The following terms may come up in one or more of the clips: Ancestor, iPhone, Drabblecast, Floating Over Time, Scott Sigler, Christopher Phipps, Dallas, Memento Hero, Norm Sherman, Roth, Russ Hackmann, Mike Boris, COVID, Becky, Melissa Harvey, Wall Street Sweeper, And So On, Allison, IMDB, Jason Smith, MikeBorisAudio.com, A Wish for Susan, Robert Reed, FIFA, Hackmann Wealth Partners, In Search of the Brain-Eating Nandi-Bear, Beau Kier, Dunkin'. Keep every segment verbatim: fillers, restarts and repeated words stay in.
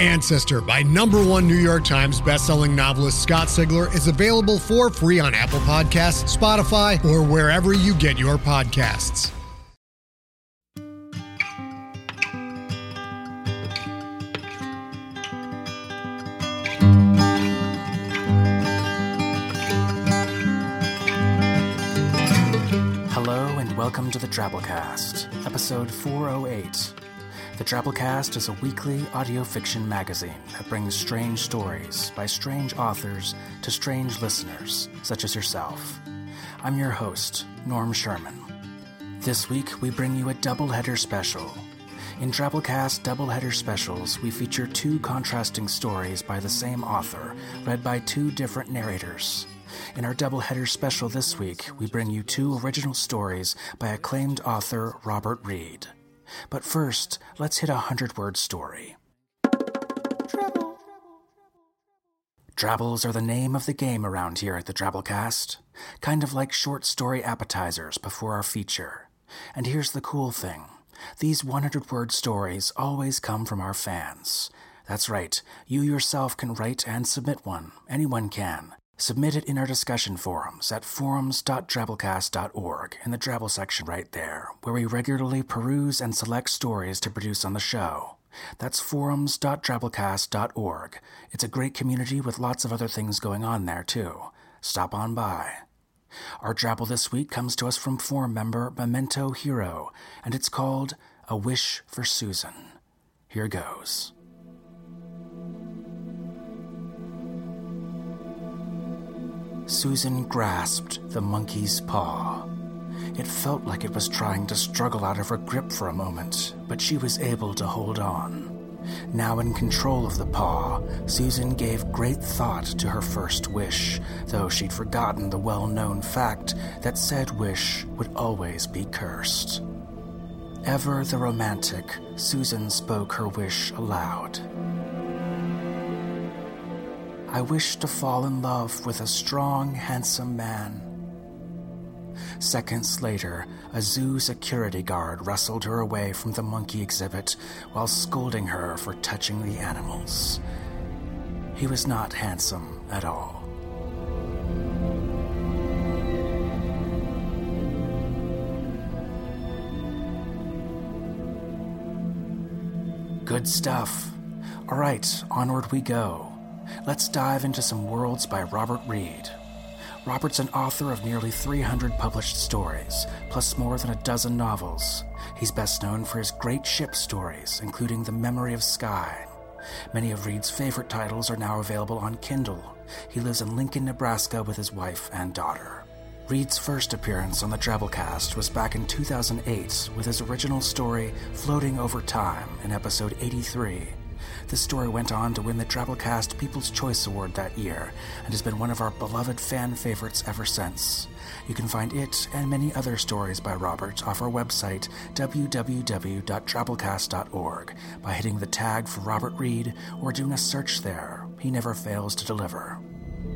Ancestor, by number one New York Times bestselling novelist Scott Sigler, is available for free on Apple Podcasts, Spotify, or wherever you get your podcasts. Hello and welcome to the Drabblecast, episode four oh eight. The Drabblecast is a weekly audio fiction magazine that brings strange stories by strange authors to strange listeners, such as yourself. I'm your host, Norm Sherman. This week, we bring you a doubleheader special. In Drabblecast doubleheader specials, we feature two contrasting stories by the same author, read by two different narrators. In our doubleheader special this week, we bring you two original stories by acclaimed author Robert Reed. But first, let's hit a hundred-word story. Drabble. Drabbles are the name of the game around here at the Drabblecast, kind of like short story appetizers before our feature. And here's the cool thing. These hundred-word stories always come from our fans. That's right, you yourself can write and submit one. Anyone can. Submit it in our discussion forums at forums dot drabblecast dot org in the Drabble section right there, where we regularly peruse and select stories to produce on the show. That's forums dot drabblecast dot org. It's a great community with lots of other things going on there, too. Stop on by. Our Drabble this week comes to us from forum member Memento Hero, and it's called A Wish for Susan. Here goes. Susan grasped the monkey's paw. It felt like it was trying to struggle out of her grip for a moment, but she was able to hold on. Now in control of the paw, Susan gave great thought to her first wish, though she'd forgotten the well-known fact that said wish would always be cursed. Ever the romantic, Susan spoke her wish aloud. I wish to fall in love with a strong, handsome man. Seconds later, a zoo security guard wrestled her away from the monkey exhibit while scolding her for touching the animals. He was not handsome at all. Good stuff. All right, onward we go. Let's dive into some worlds by Robert Reed. Robert's an author of nearly three hundred published stories, plus more than a dozen novels. He's best known for his great ship stories, including The Memory of Sky. Many of Reed's favorite titles are now available on Kindle. He lives in Lincoln, Nebraska with his wife and daughter. Reed's first appearance on the Drabblecast was back in two thousand eight with his original story Floating Over Time in episode eighty-three. This story went on to win the Drabblecast People's Choice Award that year, and has been one of our beloved fan favorites ever since. You can find it and many other stories by Robert off our website, w w w dot drabblecast dot org, by hitting the tag for Robert Reed or doing a search there. He never fails to deliver.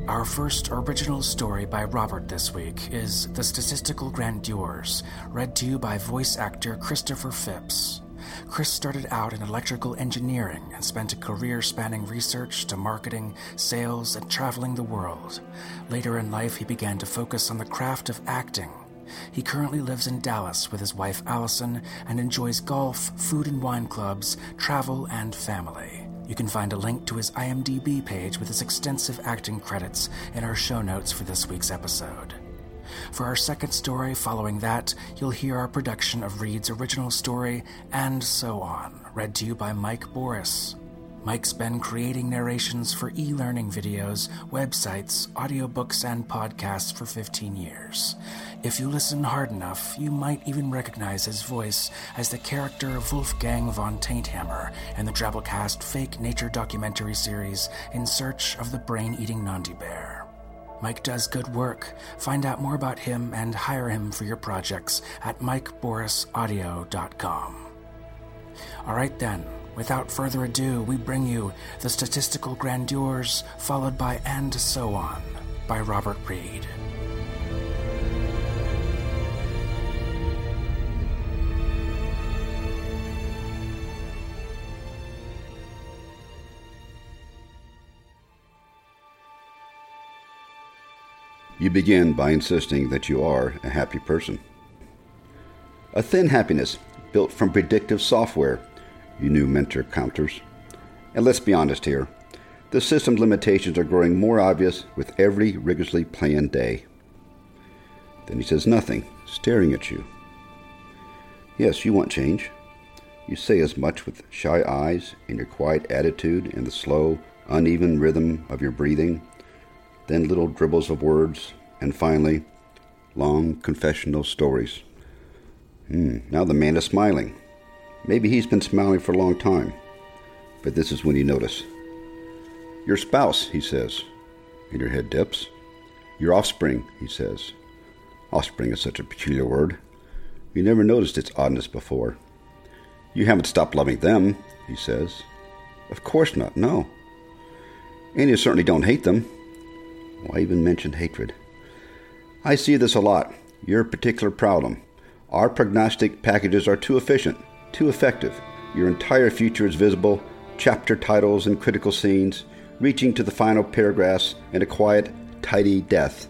Our first original story by Robert this week is The Statistical Grandeurs, read to you by voice actor Christopher Phipps. Chris started out in electrical engineering and spent a career spanning research to marketing, sales, and traveling the world. Later in life, he began to focus on the craft of acting. He currently lives in Dallas with his wife Allison and enjoys golf, food and wine clubs, travel, and family. You can find a link to his I M D B page with his extensive acting credits in our show notes for this week's episode. For our second story following that, you'll hear our production of Reed's original story, And So On, read to you by Mike Boris. Mike's been creating narrations for e-learning videos, websites, audiobooks, and podcasts for fifteen years. If you listen hard enough, you might even recognize his voice as the character of Wolfgang von Tainthammer in the Drabblecast fake nature documentary series In Search of the Brain-Eating Nandi-Bear. Mike does good work. Find out more about him and hire him for your projects at Mike Boris Audio dot com. All right then, without further ado, we bring you The Statistical Grandeurs, followed by And So On by Robert Reed. You begin by insisting that you are a happy person. A thin happiness built from predictive software, you new mentor counters. And let's be honest here, the system's limitations are growing more obvious with every rigorously planned day. Then he says nothing, staring at you. Yes, you want change. You say as much with shy eyes and your quiet attitude and the slow, uneven rhythm of your breathing. Then little dribbles of words, and finally, long confessional stories. Hmm, now the man is smiling. Maybe he's been smiling for a long time, but this is when you notice. Your spouse, he says, and your head dips. Your offspring, he says. Offspring is such a peculiar word. You never noticed its oddness before. You haven't stopped loving them, he says. Of course not, no. And you certainly don't hate them. Why even mention hatred? I see this a lot. Your particular problem. Our prognostic packages are too efficient, too effective. Your entire future is visible, chapter titles and critical scenes, reaching to the final paragraphs and a quiet, tidy death.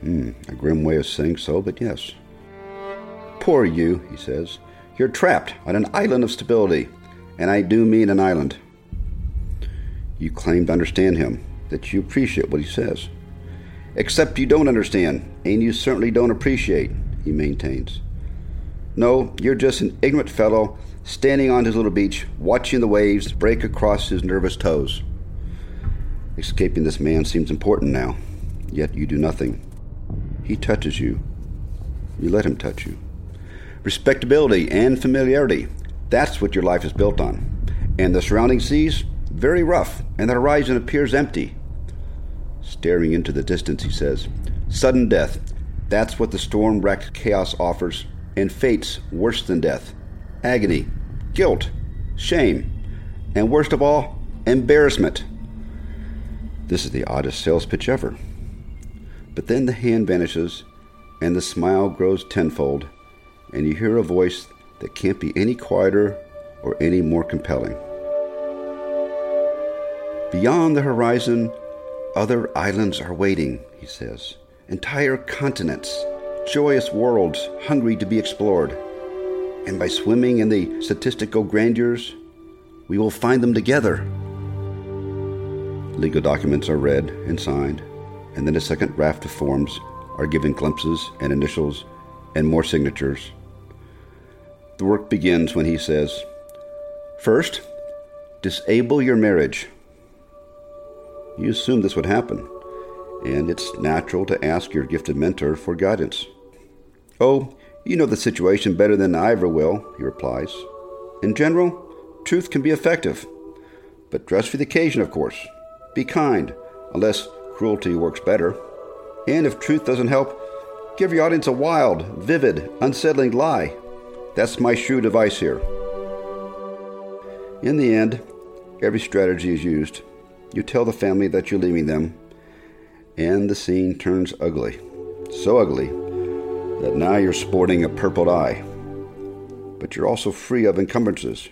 Hmm, a grim way of saying so, but yes. Poor you, he says. You're trapped on an island of stability, and I do mean an island. You claim to understand him, that you appreciate what he says. Except you don't understand, and you certainly don't appreciate, he maintains. No, you're just an ignorant fellow standing on his little beach, watching the waves break across his nervous toes. Escaping this man seems important now, yet you do nothing. He touches you. You let him touch you. Respectability and familiarity, that's what your life is built on. And the surrounding seas, very rough, and the horizon appears empty. Staring into the distance, he says, sudden death. That's what the storm-wracked chaos offers, and fates worse than death. Agony, guilt, shame, and worst of all, embarrassment. This is the oddest sales pitch ever. But then the hand vanishes, and the smile grows tenfold, and you hear a voice that can't be any quieter or any more compelling. Beyond the horizon, other islands are waiting, he says. Entire continents, joyous worlds, hungry to be explored. And by swimming in the statistical grandeurs, we will find them together. Legal documents are read and signed, and then a second raft of forms are given glimpses and initials and more signatures. The work begins when he says, first, disable your marriage. You assume this would happen, and it's natural to ask your gifted mentor for guidance. Oh, you know the situation better than I ever will, he replies. In general, truth can be effective, but dress for the occasion, of course. Be kind, unless cruelty works better. And if truth doesn't help, give your audience a wild, vivid, unsettling lie. That's my shrewd advice here. In the end, every strategy is used. You tell the family that you're leaving them, and the scene turns ugly. So ugly that now you're sporting a purpled eye. But you're also free of encumbrances,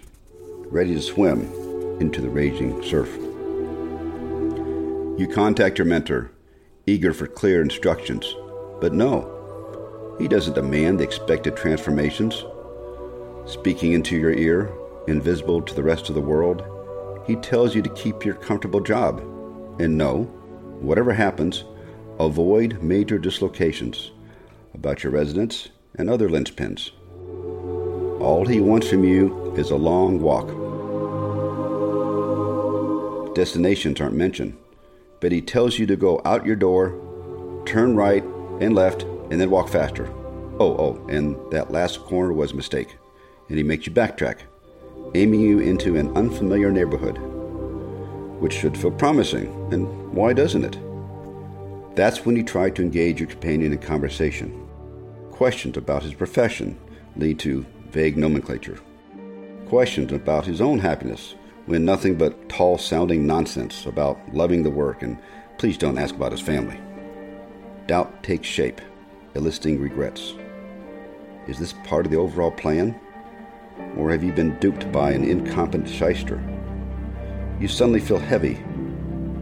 ready to swim into the raging surf. You contact your mentor, eager for clear instructions. But no, he doesn't demand the expected transformations. Speaking into your ear, invisible to the rest of the world, he tells you to keep your comfortable job. And no, whatever happens, avoid major dislocations about your residence and other linchpins. All he wants from you is a long walk. Destinations aren't mentioned, but he tells you to go out your door, turn right and left, and then walk faster. Oh, oh, and that last corner was a mistake, and he makes you backtrack, aiming you into an unfamiliar neighborhood, which should feel promising, and why doesn't it? That's when he tried to engage your companion in conversation. Questions about his profession lead to vague nomenclature. Questions about his own happiness when nothing but tall-sounding nonsense about loving the work and please don't ask about his family. Doubt takes shape, eliciting regrets. Is this part of the overall plan? Or have you been duped by an incompetent shyster? You suddenly feel heavy.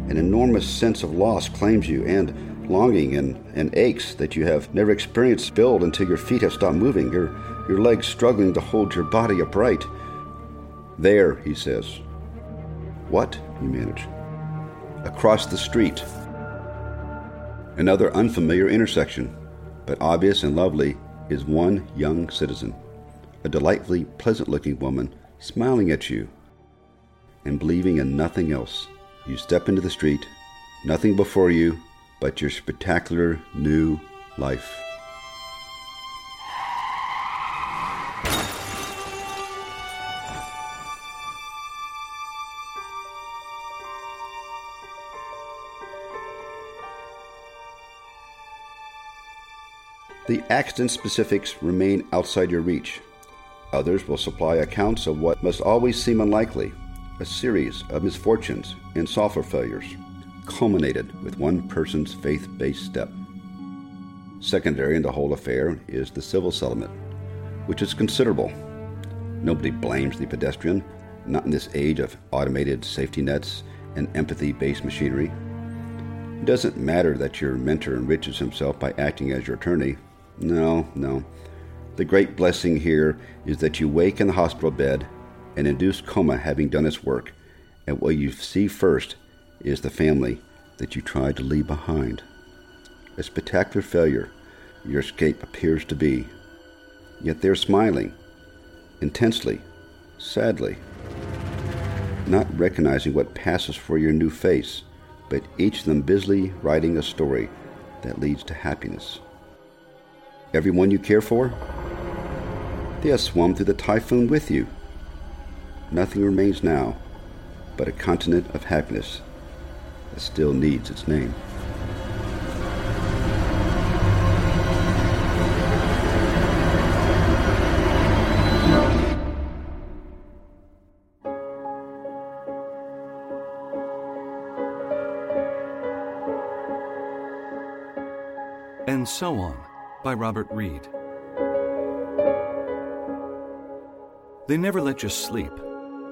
An enormous sense of loss claims you, and longing and, and aches that you have never experienced build until your feet have stopped moving, your, your legs struggling to hold your body upright. There, he says. What? You manage. Across the street. Another unfamiliar intersection, but obvious and lovely, is one young citizen, a delightfully pleasant-looking woman smiling at you and believing in nothing else. You step into the street, nothing before you but your spectacular new life. The accident specifics remain outside your reach. Others will supply accounts of what must always seem unlikely, a series of misfortunes and software failures, culminated with one person's faith-based step. Secondary in the whole affair is the civil settlement, which is considerable. Nobody blames the pedestrian, not in this age of automated safety nets and empathy-based machinery. It doesn't matter that your mentor enriches himself by acting as your attorney. No, no. The great blessing here is that you wake in the hospital bed, an induced coma having done its work, and what you see first is the family that you tried to leave behind. A spectacular failure your escape appears to be. Yet they're smiling, intensely, sadly, not recognizing what passes for your new face, but each of them busily writing a story that leads to happiness. Everyone you care for? They have swum through the typhoon with you. Nothing remains now but a continent of happiness that still needs its name. And So On, by Robert Reed. They never let you sleep,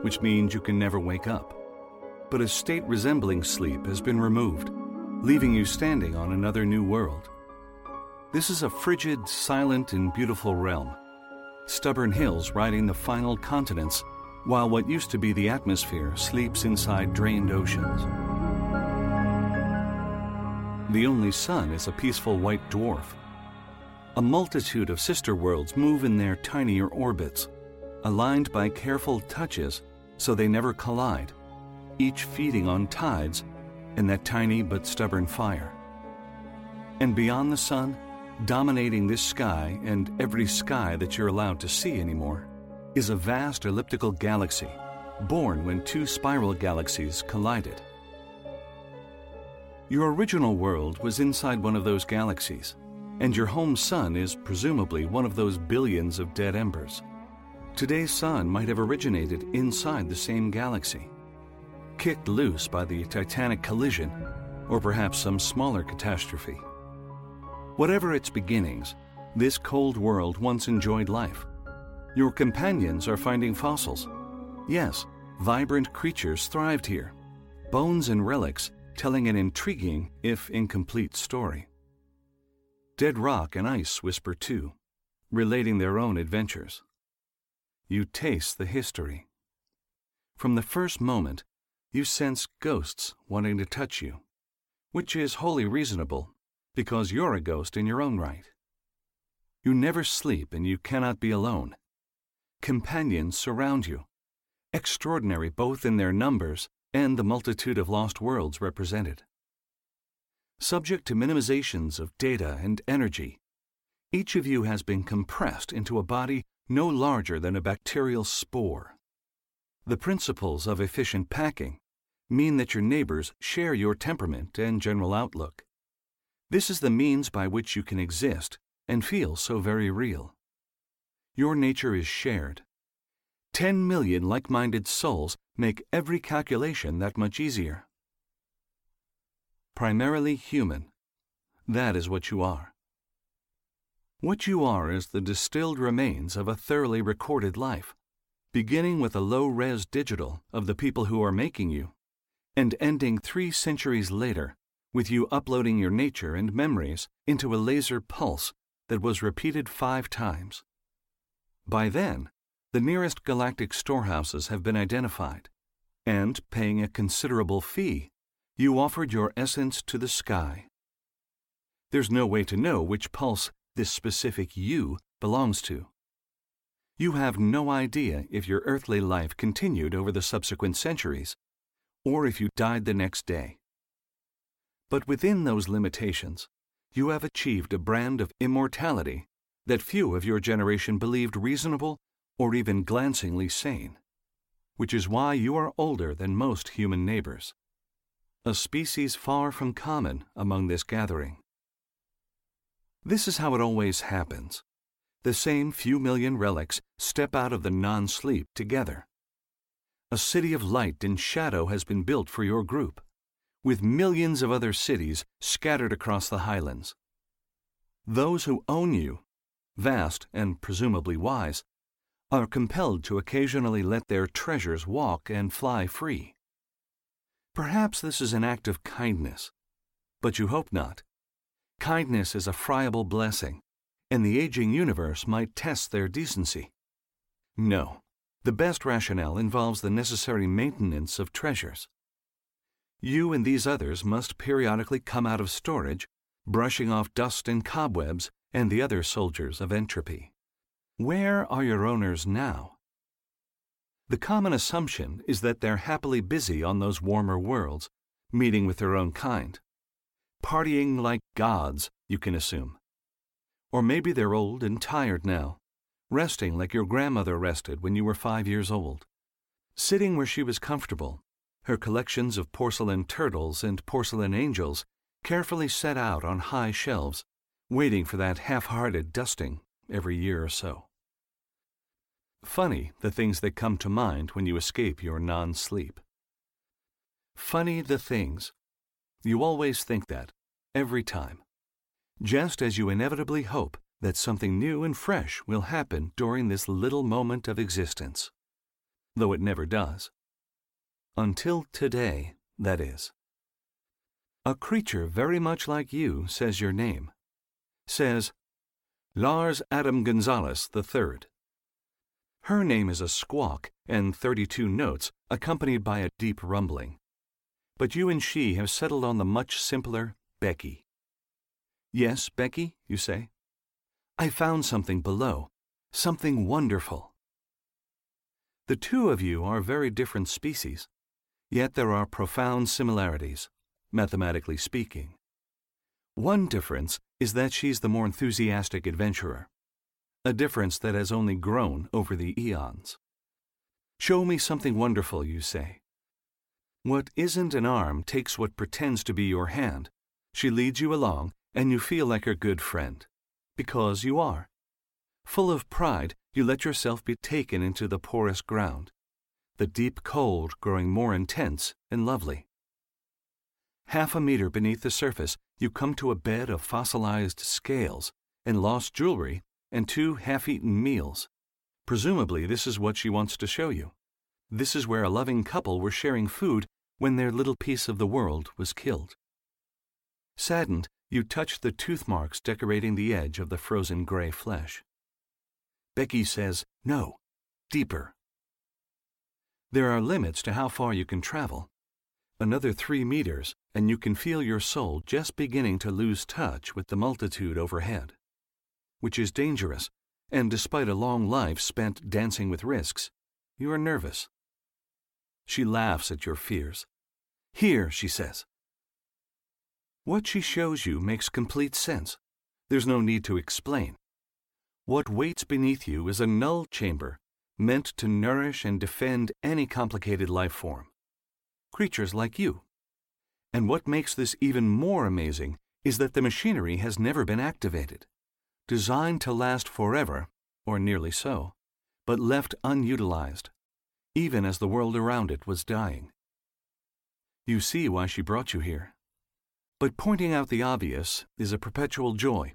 which means you can never wake up. But a state resembling sleep has been removed, leaving you standing on another new world. This is a frigid, silent, and beautiful realm. Stubborn hills riding the final continents, while what used to be the atmosphere sleeps inside drained oceans. The only sun is a peaceful white dwarf. A multitude of sister worlds move in their tinier orbits, aligned by careful touches so they never collide, each feeding on tides and that tiny but stubborn fire. And beyond the sun, dominating this sky and every sky that you're allowed to see anymore, is a vast elliptical galaxy, born when two spiral galaxies collided. Your original world was inside one of those galaxies, and your home sun is presumably one of those billions of dead embers. Today's sun might have originated inside the same galaxy, kicked loose by the titanic collision, or perhaps some smaller catastrophe. Whatever its beginnings, this cold world once enjoyed life. Your companions are finding fossils. Yes, vibrant creatures thrived here, bones and relics telling an intriguing, if incomplete, story. Dead rock and ice whisper too, relating their own adventures. You taste the history. From the first moment, you sense ghosts wanting to touch you, which is wholly reasonable because you're a ghost in your own right. You never sleep and you cannot be alone. Companions surround you, extraordinary both in their numbers and the multitude of lost worlds represented. Subject to minimizations of data and energy, each of you has been compressed into a body no larger than a bacterial spore. The principles of efficient packing mean that your neighbors share your temperament and general outlook. This is the means by which you can exist and feel so very real. Your nature is shared. Ten million like-minded souls make every calculation that much easier. Primarily human. That is what you are. What you are is the distilled remains of a thoroughly recorded life, beginning with a low-res digital of the people who are making you, and ending three centuries later with you uploading your nature and memories into a laser pulse that was repeated five times. By then, the nearest galactic storehouses have been identified, and, paying a considerable fee, you offered your essence to the sky. There's no way to know which pulse this specific you belongs to. You have no idea if your earthly life continued over the subsequent centuries, or if you died the next day. But within those limitations, you have achieved a brand of immortality that few of your generation believed reasonable or even glancingly sane, which is why you are older than most human neighbors, a species far from common among this gathering. This is how it always happens. The same few million relics step out of the non-sleep together. A city of light and shadow has been built for your group, with millions of other cities scattered across the highlands. Those who own you, vast and presumably wise, are compelled to occasionally let their treasures walk and fly free. Perhaps this is an act of kindness, but you hope not. Kindness is a friable blessing, and the aging universe might test their decency. No, the best rationale involves the necessary maintenance of treasures. You and these others must periodically come out of storage, brushing off dust and cobwebs and the other soldiers of entropy. Where are your owners now? The common assumption is that they're happily busy on those warmer worlds, meeting with their own kind. Partying like gods, you can assume. Or maybe they're old and tired now, resting like your grandmother rested when you were five years old, sitting where she was comfortable, her collections of porcelain turtles and porcelain angels carefully set out on high shelves, waiting for that half-hearted dusting every year or so. Funny, the things that come to mind when you escape your non-sleep. Funny the things. You always think that, every time, just as you inevitably hope that something new and fresh will happen during this little moment of existence, though it never does. Until today, that is. A creature very much like you says your name, says, Lars Adam Gonzalez the third. Her name is a squawk and thirty-two notes accompanied by a deep rumbling. But you and she have settled on the much simpler Becky. Yes, Becky, you say. I found something below, something wonderful. The two of you are very different species, yet there are profound similarities, mathematically speaking. One difference is that she's the more enthusiastic adventurer, a difference that has only grown over the eons. Show me something wonderful, you say. What isn't an arm takes what pretends to be your hand. She leads you along, and you feel like her good friend, because you are. Full of pride, you let yourself be taken into the porous ground, the deep cold growing more intense and lovely. Half a meter beneath the surface, you come to a bed of fossilized scales and lost jewelry and two half-eaten meals. Presumably, this is what she wants to show you. This is where a loving couple were sharing food when their little piece of the world was killed. Saddened, you touch the tooth marks decorating the edge of the frozen gray flesh. Becky says, no, deeper. There are limits to how far you can travel. Another three meters, and you can feel your soul just beginning to lose touch with the multitude overhead, which is dangerous, and despite a long life spent dancing with risks, you are nervous. She laughs at your fears. Here, she says. What she shows you makes complete sense. There's no need to explain. What waits beneath you is a null chamber meant to nourish and defend any complicated life form, creatures like you. And what makes this even more amazing is that the machinery has never been activated, designed to last forever, or nearly so, but left unutilized, even as the world around it was dying. You see why she brought you here. But pointing out the obvious is a perpetual joy.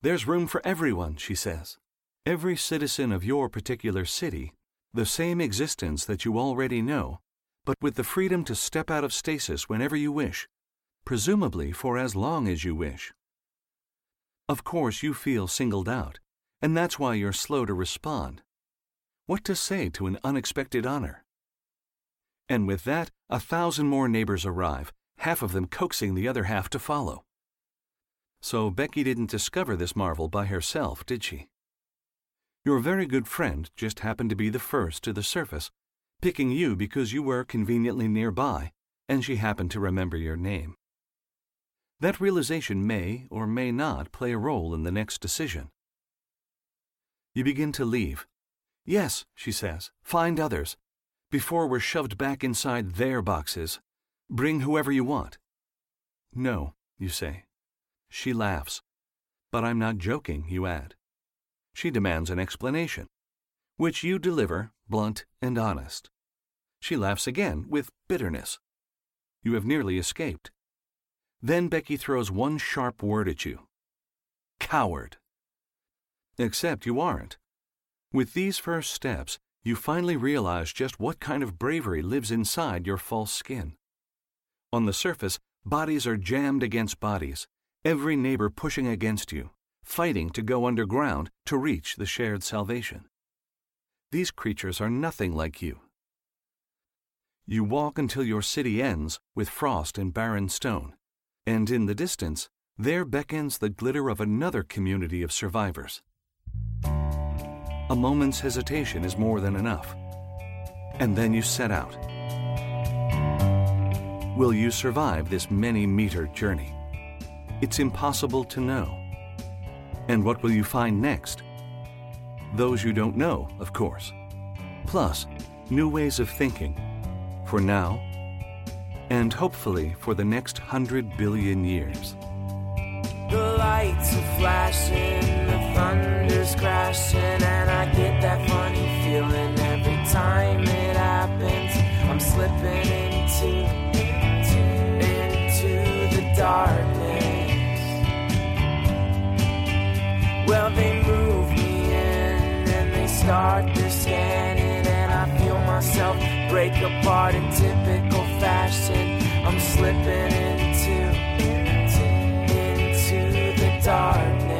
There's room for everyone, she says. Every citizen of your particular city, the same existence that you already know, but with the freedom to step out of stasis whenever you wish, presumably for as long as you wish. Of course you feel singled out, and that's why you're slow to respond. What to say to an unexpected honor? And with that, a thousand more neighbors arrive, half of them coaxing the other half to follow. So Becky didn't discover this marvel by herself, did she? Your very good friend just happened to be the first to the surface, picking you because you were conveniently nearby, and she happened to remember your name. That realization may or may not play a role in the next decision. You begin to leave. Yes, she says, find others, before we're shoved back inside their boxes. Bring whoever you want. No, you say. She laughs. But I'm not joking, you add. She demands an explanation, which you deliver, blunt and honest. She laughs again, with bitterness. You have nearly escaped. Then Becky throws one sharp word at you. Coward. Except you aren't. With these first steps, you finally realize just what kind of bravery lives inside your false skin. On the surface, bodies are jammed against bodies, every neighbor pushing against you, fighting to go underground to reach the shared salvation. These creatures are nothing like you. You walk until your city ends with frost and barren stone, and in the distance, there beckons the glitter of another community of survivors. A moment's hesitation is more than enough. And then you set out. Will you survive this many-meter journey? It's impossible to know. And what will you find next? Those you don't know, of course. Plus, new ways of thinking, for now, and hopefully for the next hundred billion years. The lights are flashing, the thunder's crashing, and I get that funny feeling every time it happens. I'm slipping into, into, into the darkness. Well, they move me in, and they start their scanning, and I feel myself break apart in typical fashion. I'm slipping into, into, into the darkness.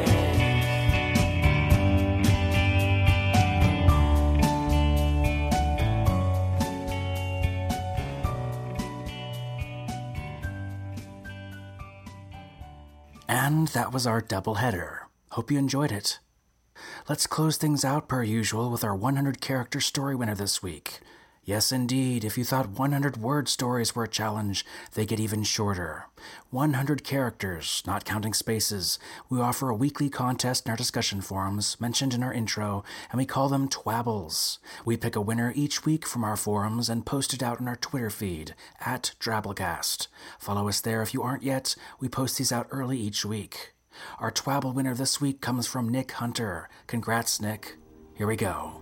And that was our doubleheader. Hope you enjoyed it. Let's close things out per usual with our one hundred character story winner this week. Yes, indeed, if you thought one hundred word stories were a challenge, they get even shorter. one hundred characters, not counting spaces. We offer a weekly contest in our discussion forums, mentioned in our intro, and we call them Twabbles. We pick a winner each week from our forums and post it out on our Twitter feed, at Drabblecast. Follow us there if you aren't yet. We post these out early each week. Our Twabble winner this week comes from Nick Hunter. Congrats, Nick. Here we go.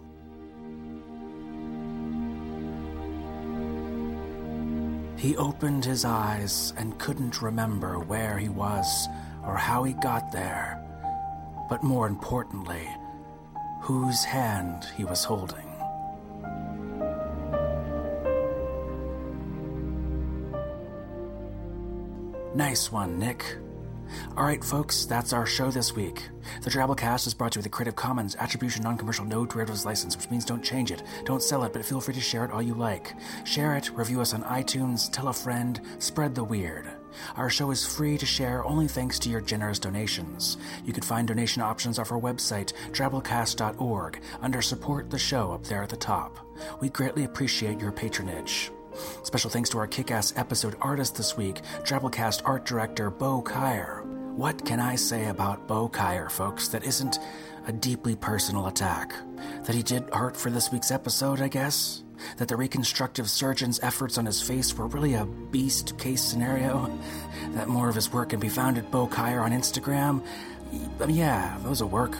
He opened his eyes and couldn't remember where he was or how he got there, but more importantly, whose hand he was holding. Nice one, Nick. Alright folks, that's our show this week. The Drabblecast is brought to you with a Creative Commons Attribution Non-Commercial No Derivatives License, which means don't change it, don't sell it, but feel free to share it all you like. Share it, review us on iTunes, tell a friend, spread the weird. Our show is free to share only thanks to your generous donations. You can find donation options off our website, drabblecast dot org, under Support the Show up there at the top. We greatly appreciate your patronage. Special thanks to our kick-ass episode artist this week, Drabblecast art director Beau Kier. What can I say about Beau Kier, folks, that isn't a deeply personal attack? That he did art for this week's episode, I guess? that the reconstructive surgeon's efforts on his face were really a beast case scenario, that more of his work can be found at Beau Kier on Instagram. Yeah, those will work.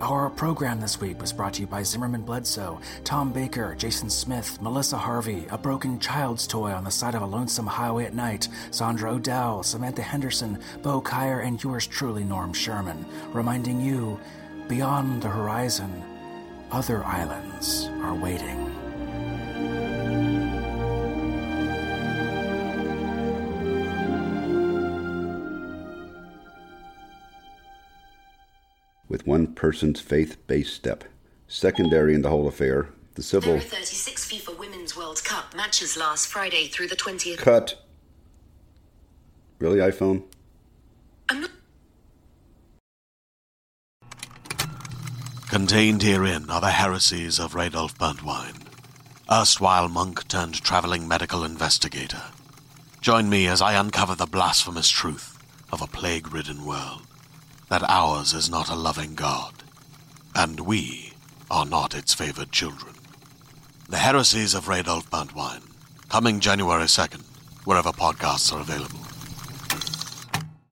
Our program this week was brought to you by Zimmerman Bledsoe, Tom Baker, Jason Smith, Melissa Harvey, A Broken Child's Toy on the Side of a Lonesome Highway at Night, Sandra O'Dell, Samantha Henderson, Beau Kier, and yours truly, Norm Sherman, reminding you, beyond the horizon, other islands are waiting. With one person's faith-based step. Secondary in the whole affair, the civil... There are thirty-six FIFA Women's World Cup matches last Friday through the twentieth... Cut. Really, iPhone? I'm not... Contained herein are the heresies of Radulf Buntwine, erstwhile monk-turned-traveling medical investigator. Join me as I uncover the blasphemous truth of a plague-ridden world. That ours is not a loving God, and we are not its favored children. The Heresies of Radulf Buntwine, coming January second, wherever podcasts are available.